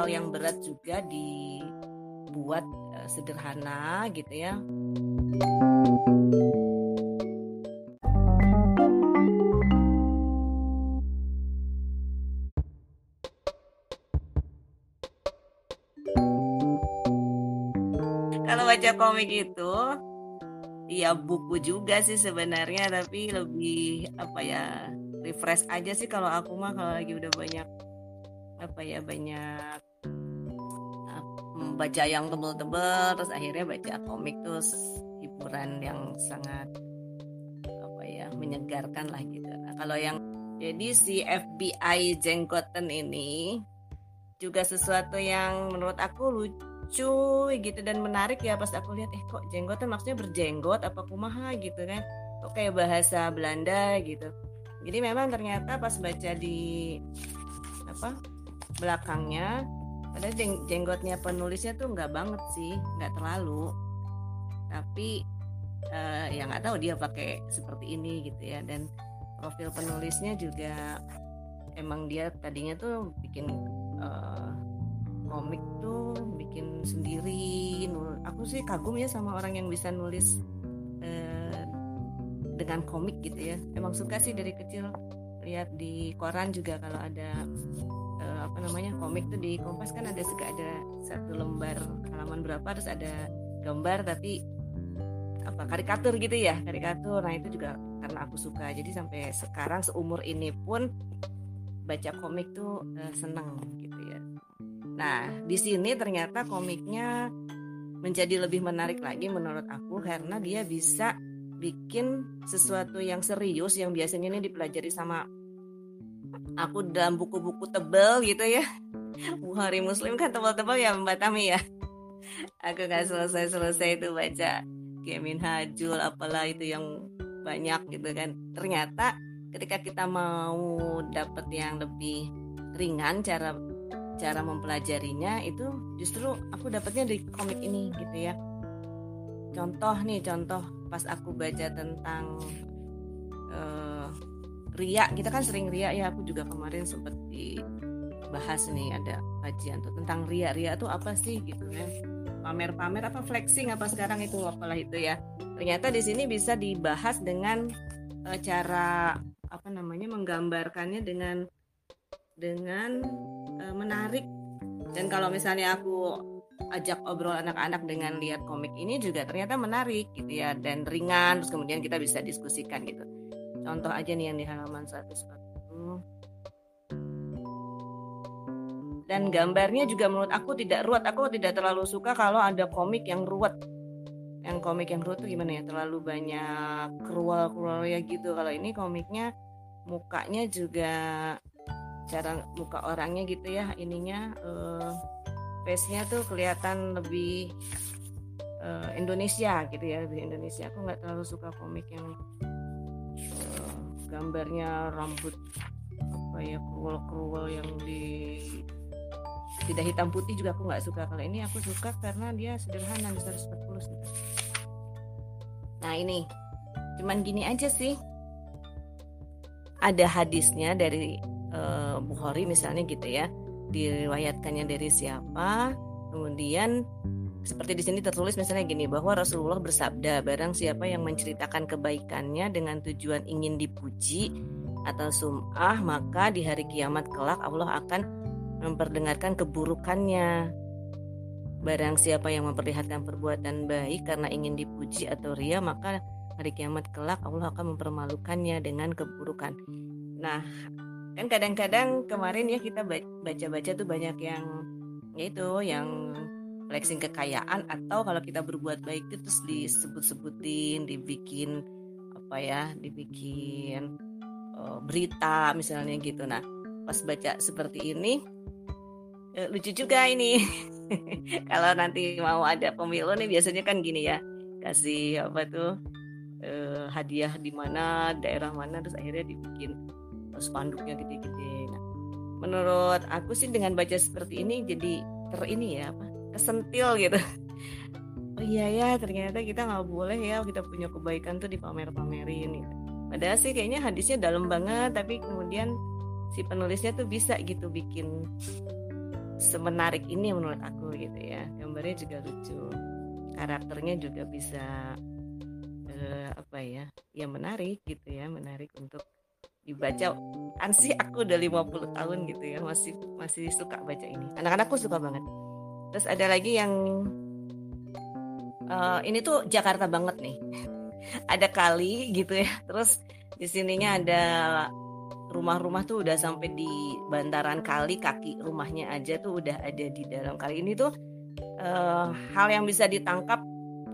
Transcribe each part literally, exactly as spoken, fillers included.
hal yang berat juga dibuat uh, sederhana gitu ya. Kalau baca komik itu ya buku juga sih sebenarnya, tapi lebih apa ya, refresh aja sih kalau aku mah, kalau lagi udah banyak apa ya banyak baca yang tebel-tebel terus akhirnya baca komik, terus hiburan yang sangat apa ya menyegarkan lah gitu. Nah, kalau yang jadi si Vbi Djenggotten ini juga sesuatu yang menurut aku lucu cuy gitu dan menarik ya pas aku lihat, eh kok jenggotan maksudnya berjenggot apa kumaha gitu kan, kok kayak bahasa Belanda gitu. Jadi memang ternyata pas baca di apa belakangnya, padahal jeng- jenggotnya penulisnya tuh nggak banget sih, nggak terlalu, tapi eh, ya nggak tahu dia pakai seperti ini gitu ya. Dan profil penulisnya juga emang dia tadinya tuh bikin eh, komik tuh bikin sendiri. Aku sih kagum ya sama orang yang bisa nulis eh, dengan komik gitu ya. Emang suka sih dari kecil lihat di koran juga kalau ada eh, apa namanya komik tuh di Kompas kan ada suka ada satu lembar halaman berapa terus ada gambar tapi apa karikatur gitu ya, karikatur. Nah itu juga karena aku suka. Jadi sampai sekarang seumur ini pun baca komik tuh eh, seneng gitu ya. Nah, di sini ternyata komiknya menjadi lebih menarik lagi menurut aku karena dia bisa bikin sesuatu yang serius yang biasanya ini dipelajari sama aku dalam buku-buku tebel gitu ya. Bukhari-Muslim kan tebel-tebel ya membatami ya. Aku gak selesai-selesai itu baca kayak Minhajul apalah itu yang banyak gitu kan. Ternyata ketika kita mau dapat yang lebih ringan cara cara mempelajarinya, itu justru aku dapatnya dari komik ini gitu ya. Contoh nih, contoh pas aku baca tentang uh, riya, kita kan sering riya ya. Aku juga kemarin sempat dibahas nih ada kajian tuh tentang riya. Riya tuh apa sih gitu kan? Pamer-pamer apa flexing apa sekarang itu apalah itu ya. Ternyata di sini bisa dibahas dengan uh, cara apa namanya menggambarkannya dengan dengan e, menarik. Dan kalau misalnya aku ajak obrol anak-anak dengan lihat komik ini juga ternyata menarik gitu ya, dan ringan, terus kemudian kita bisa diskusikan gitu. Contoh aja nih yang di halaman seratus empat puluh. Dan gambarnya juga menurut aku tidak ruwet. Aku tidak terlalu suka kalau ada komik yang ruwet. Yang komik yang ruwet tuh gimana ya, terlalu banyak kerual-kerual ya gitu. Kalau ini komiknya mukanya juga cara muka orangnya gitu ya, ininya uh, face-nya tuh kelihatan lebih uh, Indonesia gitu ya, lebih Indonesia. Aku nggak terlalu suka komik yang uh, gambarnya rambut apa ya kruwel-kruwel yang di tidak hitam putih juga aku nggak suka. Kalau ini aku suka karena dia sederhana, seratus empat puluh. Nah ini cuman gini aja sih, ada hadisnya dari Uh, Bukhari misalnya gitu ya, diriwayatkannya dari siapa, kemudian seperti di sini tertulis misalnya gini, bahwa Rasulullah bersabda, barang siapa yang menceritakan kebaikannya dengan tujuan ingin dipuji atau sum'ah, maka di hari kiamat kelak Allah akan memperdengarkan keburukannya. Barang siapa yang memperlihatkan perbuatan baik karena ingin dipuji atau riya, maka hari kiamat kelak Allah akan mempermalukannya dengan keburukan. Nah kan kadang-kadang kemarin ya kita baca-baca tuh banyak yang yaitu yang flexing kekayaan, atau kalau kita berbuat baik itu terus disebut-sebutin, dibikin apa ya, dibikin uh, berita misalnya gitu. Nah pas baca seperti ini uh, lucu juga ini. Kalau nanti mau ada pemilu nih biasanya kan gini ya, kasih apa tuh uh, hadiah di mana daerah mana terus akhirnya dibikin spanduknya gede-gede. Nah, menurut aku sih dengan baca seperti ini jadi ter ini ya apa kesentil gitu. Oh iya ya ternyata kita nggak boleh ya kita punya kebaikan tuh dipamer-pamerin. Gitu. Padahal sih kayaknya hadisnya dalam banget, tapi kemudian si penulisnya tuh bisa gitu bikin semenarik ini menurut aku gitu ya. Gambarnya juga lucu, karakternya juga bisa uh, apa ya, ya menarik gitu ya, menarik untuk dibaca. Ansih aku udah lima puluh tahun gitu ya, masih masih suka baca ini. Anak-anakku suka banget. Terus ada lagi yang uh, ini tuh Jakarta banget nih. Ada kali gitu ya. Terus di sininya ada rumah-rumah tuh udah sampai di bantaran kali, kaki rumahnya aja tuh udah ada di dalam kali. Ini tuh uh, hal yang bisa ditangkap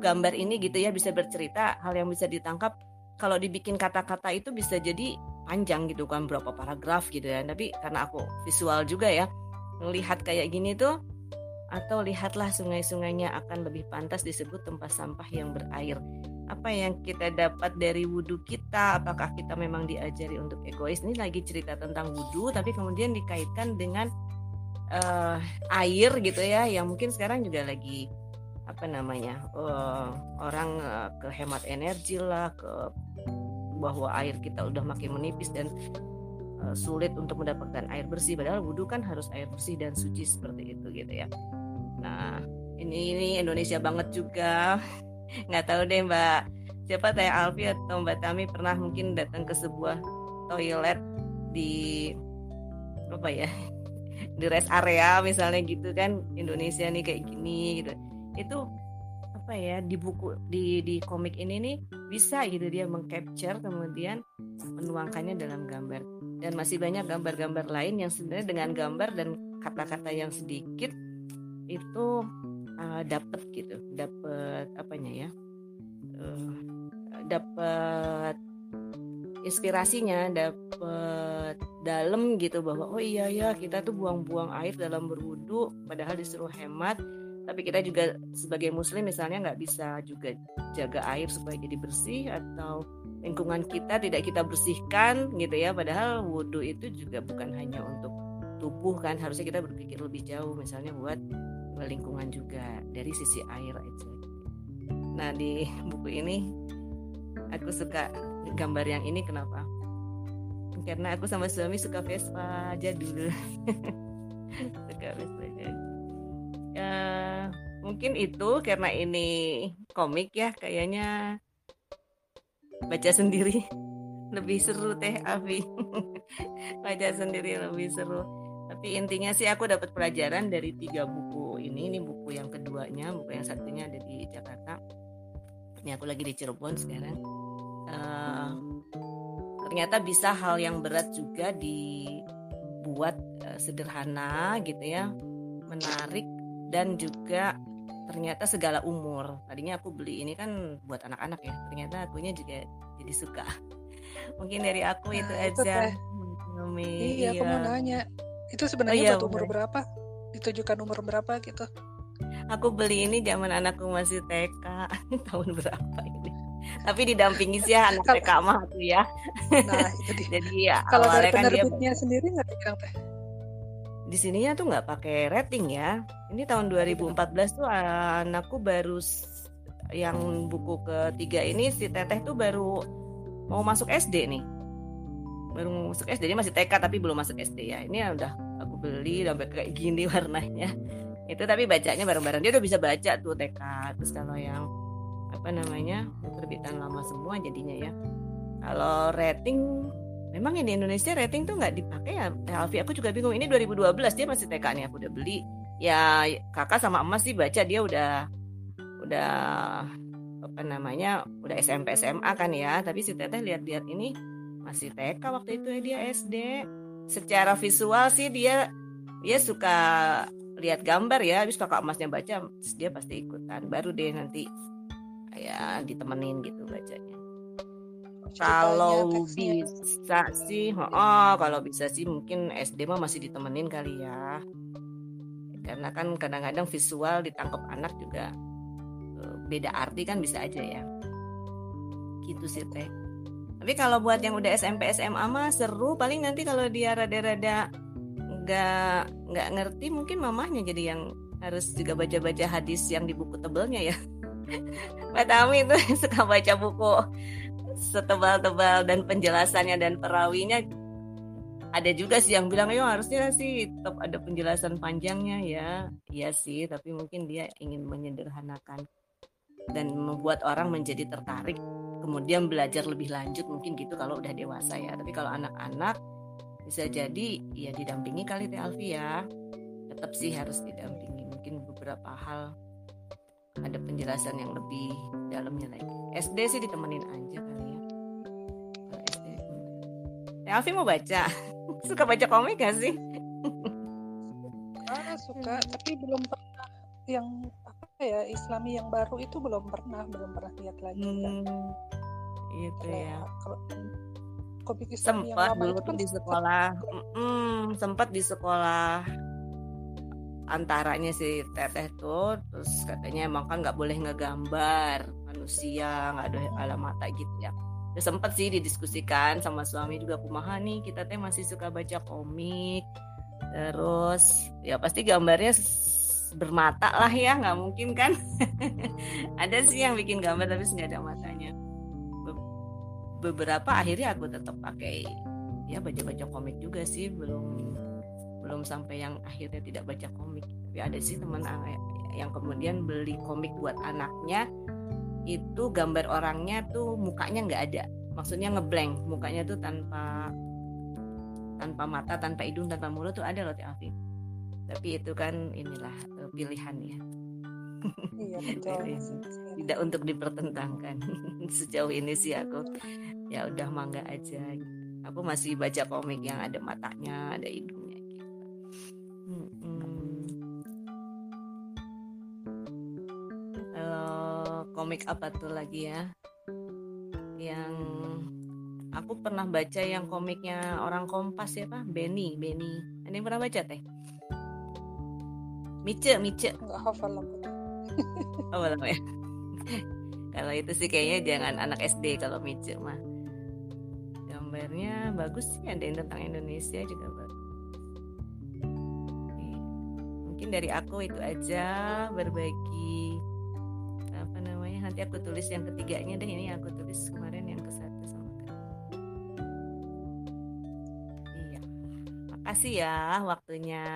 gambar ini gitu ya, bisa bercerita. Hal yang bisa ditangkap kalau dibikin kata-kata itu bisa jadi panjang gitu kan, berapa paragraf gitu ya. Tapi karena aku visual juga ya, melihat kayak gini tuh, atau lihatlah sungai-sungainya akan lebih pantas disebut tempat sampah yang berair. Apa yang kita dapat dari wudhu kita? Apakah kita memang diajari untuk egois? Ini lagi cerita tentang wudhu, tapi kemudian dikaitkan dengan uh, air gitu ya, yang mungkin sekarang juga lagi apa namanya uh, orang uh, kehemat energi lah, ke bahwa air kita udah makin menipis dan uh, sulit untuk mendapatkan air bersih. Padahal wudhu kan harus air bersih dan suci seperti itu gitu ya. Nah ini ini Indonesia banget juga. Nggak tahu deh Mbak siapa, Teh Alfi atau Mbak Tami pernah mungkin datang ke sebuah toilet di apa ya, di rest area misalnya gitu kan. Indonesia nih kayak gini gitu. Itu apa ya, di buku di di komik ini nih bisa gitu dia mengcapture kemudian menuangkannya dalam gambar. Dan masih banyak gambar-gambar lain yang sebenarnya dengan gambar dan kata-kata yang sedikit itu Uh, dapat gitu, dapat apanya ya, uh, dapat inspirasinya, dapat dalam gitu bahwa oh iya ya kita tuh buang-buang air dalam berwudu, padahal disuruh hemat. Tapi kita juga sebagai muslim misalnya nggak bisa juga jaga air supaya jadi bersih, atau lingkungan kita tidak kita bersihkan gitu ya. Padahal wudu itu juga bukan hanya untuk tubuh kan, harusnya kita berpikir lebih jauh misalnya buat lingkungan juga dari sisi air aja. Nah di buku ini aku suka gambar yang ini. Kenapa? Karena aku sama suami suka Vespa jadul. Suka Vespa jadul. Ya, mungkin itu karena ini komik ya, kayaknya baca sendiri lebih seru Teh Afi. Baca sendiri lebih seru. Tapi intinya sih aku dapat pelajaran dari tiga buku ini. Ini buku yang keduanya, buku yang satunya ada di Jakarta. Ini aku lagi di Cirebon sekarang. Uh, ternyata bisa hal yang berat juga dibuat uh, sederhana gitu ya, menarik, dan juga ternyata segala umur. Tadinya aku beli ini kan buat anak-anak ya. Ternyata akunya juga jadi suka. Mungkin dari aku itu nah, aja. Itu iya, aku mau nanya. Itu sebenarnya oh, iya, buat umur bener. Berapa? Ditujukan umur berapa gitu? Aku beli ini zaman anakku masih T K. Tahun berapa ini? Tapi didampingi sih ya anak T K mah tuh ya. Nah, itu jadi ya. Kalau dari penerbitnya kan dia sendiri nggak dibilang Teh? Di sininya tuh nggak pakai rating ya. Ini tahun dua ribu empat belas tuh anakku baru yang buku ketiga ini si Teteh tuh baru mau masuk S D nih. Baru masuk S D, jadi masih T K tapi belum masuk S D ya. Ini udah aku beli sampai kayak gini warnanya. Itu tapi bacanya bareng-bareng. Dia udah bisa baca tuh T K. Terus kalau yang apa namanya terbitan lama semua jadinya ya. Kalau rating, memang yang di Indonesia rating tuh nggak dipakai ya. Alfi, aku juga bingung. Ini dua ribu dua belas dia masih T K nih, aku udah beli. Ya kakak sama emas sih baca, dia udah udah apa namanya udah S M P S M A kan ya. Tapi si Teteh lihat-lihat ini masih T K waktu itu ya, dia S D. Secara visual sih dia dia suka lihat gambar ya, habis kakak emasnya baca dia pasti ikutan, baru deh nanti kayak ditemenin gitu bacanya. Kalau bisa sih, oh kalau bisa sih mungkin S D mah masih ditemenin kali ya, karena kan kadang-kadang visual ditangkap anak juga beda arti kan, bisa aja ya gitu sih Teh. Tapi kalau buat yang udah S M P S M A mah seru, paling nanti kalau dia rada-rada nggak nggak ngerti mungkin mamahnya jadi yang harus juga baca-baca hadis yang di buku tebelnya ya. Mbak Tami tuh suka baca buku setebal-tebal dan penjelasannya dan perawinya ada juga sih yang bilang, yo harusnya sih tetap ada penjelasan panjangnya ya. Iya sih, tapi mungkin dia ingin menyederhanakan dan membuat orang menjadi tertarik kemudian belajar lebih lanjut, mungkin gitu kalau udah dewasa ya. Tapi kalau anak-anak bisa jadi ya didampingi kali Teh Alfi ya. Tetap sih harus didampingi, mungkin beberapa hal ada penjelasan yang lebih dalamnya lagi. S D sih ditemenin aja kali ya. Kalau S D. Teh Alfi mau baca. Suka baca komik gak sih? Ah, suka, tapi belum pernah yang apa ya, Islami yang baru itu belum pernah, belum pernah lihat lagi kan. Hmm, gitu ya. Kalau komik Islami yang lama itu kan di sekolah. Mm, sempat di sekolah antaranya si teteh tuh, terus katanya emang kan nggak boleh ngegambar manusia, nggak ada alam mata gitu ya. Terus sempat sih didiskusikan sama suami juga, kumaha nih kita teh masih suka baca komik, terus ya pasti gambarnya bermata lah ya, nggak mungkin kan. Ada sih yang bikin gambar tapi nggak ada matanya. Be- beberapa akhirnya aku tetap pakai ya baca-baca komik juga sih, belum belum sampai yang akhirnya tidak baca komik. Tapi ada sih teman yang kemudian beli komik buat anaknya, itu gambar orangnya tuh mukanya nggak ada, maksudnya ngeblank, mukanya tuh tanpa tanpa mata, tanpa hidung, tanpa mulut tuh ada loh Teh Alfi. Tapi itu kan inilah pilihan ya. Iya, betul. Tidak untuk dipertentangkan. Sejauh ini sih aku ya udah mangga aja. Aku masih baca komik yang ada matanya, ada hidung. Komik apa tuh lagi ya, yang aku pernah baca yang komiknya orang Kompas ya Pak, Beni Beni ada yang pernah baca Teh? Mice Mice nggak hafal lama hafal lama ya. Kalau itu sih kayaknya jangan anak S D kalau Mice mah, gambarnya bagus sih, ada yang tentang Indonesia juga bagus. Oke. Mungkin dari aku itu aja berbagi. Nanti aku tulis yang ketiganya deh, ini aku tulis kemarin yang kesatu sama kamu. Iya, makasih ya waktunya.